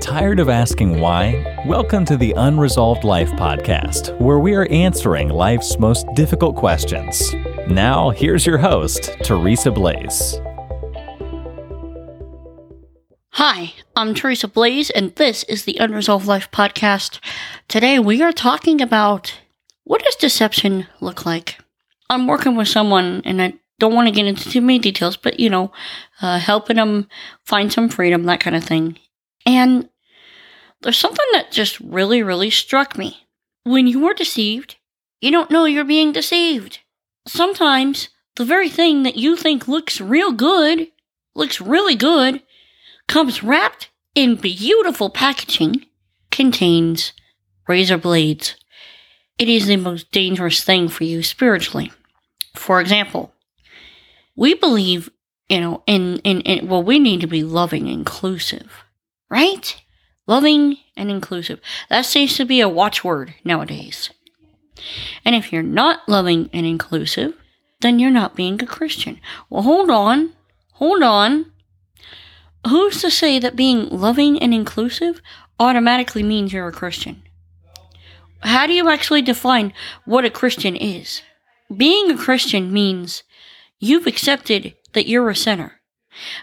Tired of asking why? Welcome to the Unresolved Life Podcast, where we are answering life's most difficult questions. Now, here's your host, Teresa Blaze. Hi, I'm Teresa Blaze, and this is the Unresolved Life Podcast. Today, we are talking about, what does deception look like? I'm working with someone, and I don't want to get into too many details, but, helping them find some freedom, that kind of thing. And there's something that just really, really struck me. When you are deceived, you don't know you're being deceived. Sometimes the very thing that you think looks real good, looks really good, comes wrapped in beautiful packaging, contains razor blades. It is the most dangerous thing for you spiritually. For example, we believe, we need to be loving and inclusive. Right? Loving and inclusive. That seems to be a watchword nowadays. And if you're not loving and inclusive, then you're not being a Christian. Well, hold on. Who's to say that being loving and inclusive automatically means you're a Christian? How do you actually define what a Christian is? Being a Christian means you've accepted that you're a sinner.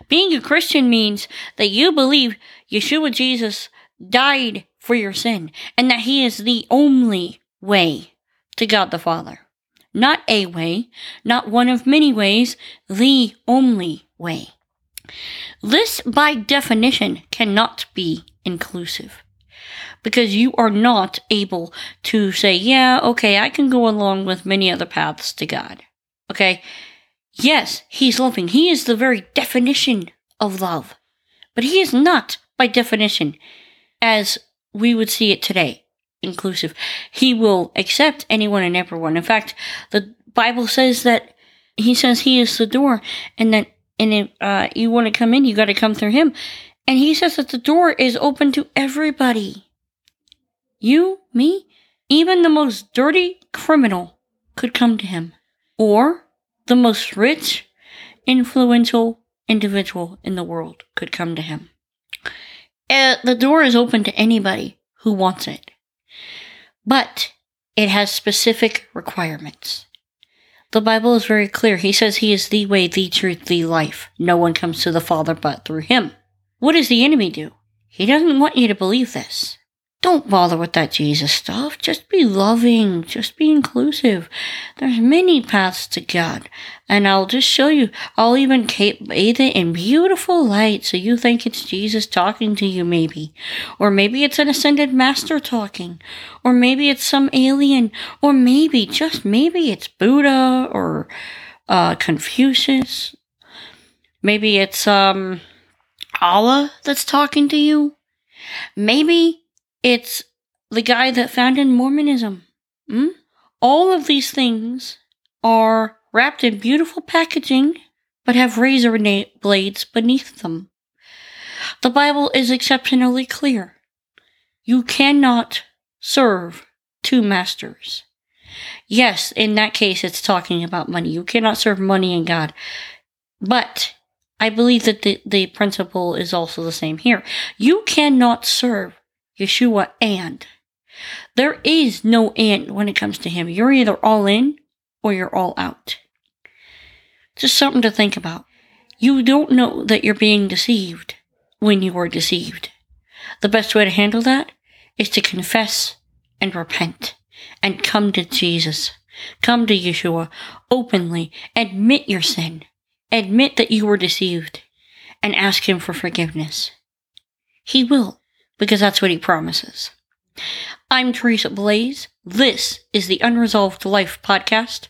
Being a Christian means that you believe Yeshua Jesus died for your sin and that he is the only way to God the Father. Not a way, not one of many ways, the only way. This, by definition, cannot be inclusive because you are not able to say, I can go along with many other paths to God. Okay? Yes, he's loving. He is the very definition of love. But he is not, by definition, as we would see it today, inclusive. He will accept anyone and everyone. In fact, the Bible says that he says he is the door, and that if you want to come in, you got to come through him. And he says that the door is open to everybody. You, me, even the most dirty criminal could come to him. Or the most rich, influential individual in the world could come to him. The door is open to anybody who wants it. But it has specific requirements. The Bible is very clear. He says he is the way, the truth, the life. No one comes to the Father but through him. What does the enemy do? He doesn't want you to believe this. Don't bother with that Jesus stuff. Just be loving. Just be inclusive. There's many paths to God. And I'll just show you. I'll even bathe it in beautiful light so you think it's Jesus talking to you maybe. Or maybe it's an ascended master talking. Or maybe it's some alien. Or maybe, just maybe, it's Buddha or Confucius. Maybe it's Allah that's talking to you. Maybe it's the guy that founded Mormonism. All of these things are wrapped in beautiful packaging, but have razor blades beneath them. The Bible is exceptionally clear. You cannot serve two masters. Yes, in that case, it's talking about money. You cannot serve money and God. But I believe that the principle is also the same here. You cannot serve Yeshua and. There is no and when it comes to him. You're either all in or you're all out. Just something to think about. You don't know that you're being deceived when you are deceived. The best way to handle that is to confess and repent and come to Jesus. Come to Yeshua openly. Admit your sin. Admit that you were deceived and ask him for forgiveness. He will. Because that's what he promises. I'm Teresa Blaze. This is the Unresolved Life Podcast.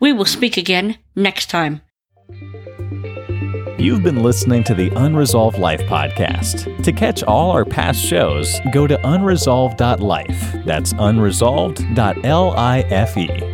We will speak again next time. You've been listening to the Unresolved Life Podcast. To catch all our past shows, go to unresolved.life. That's unresolved.life.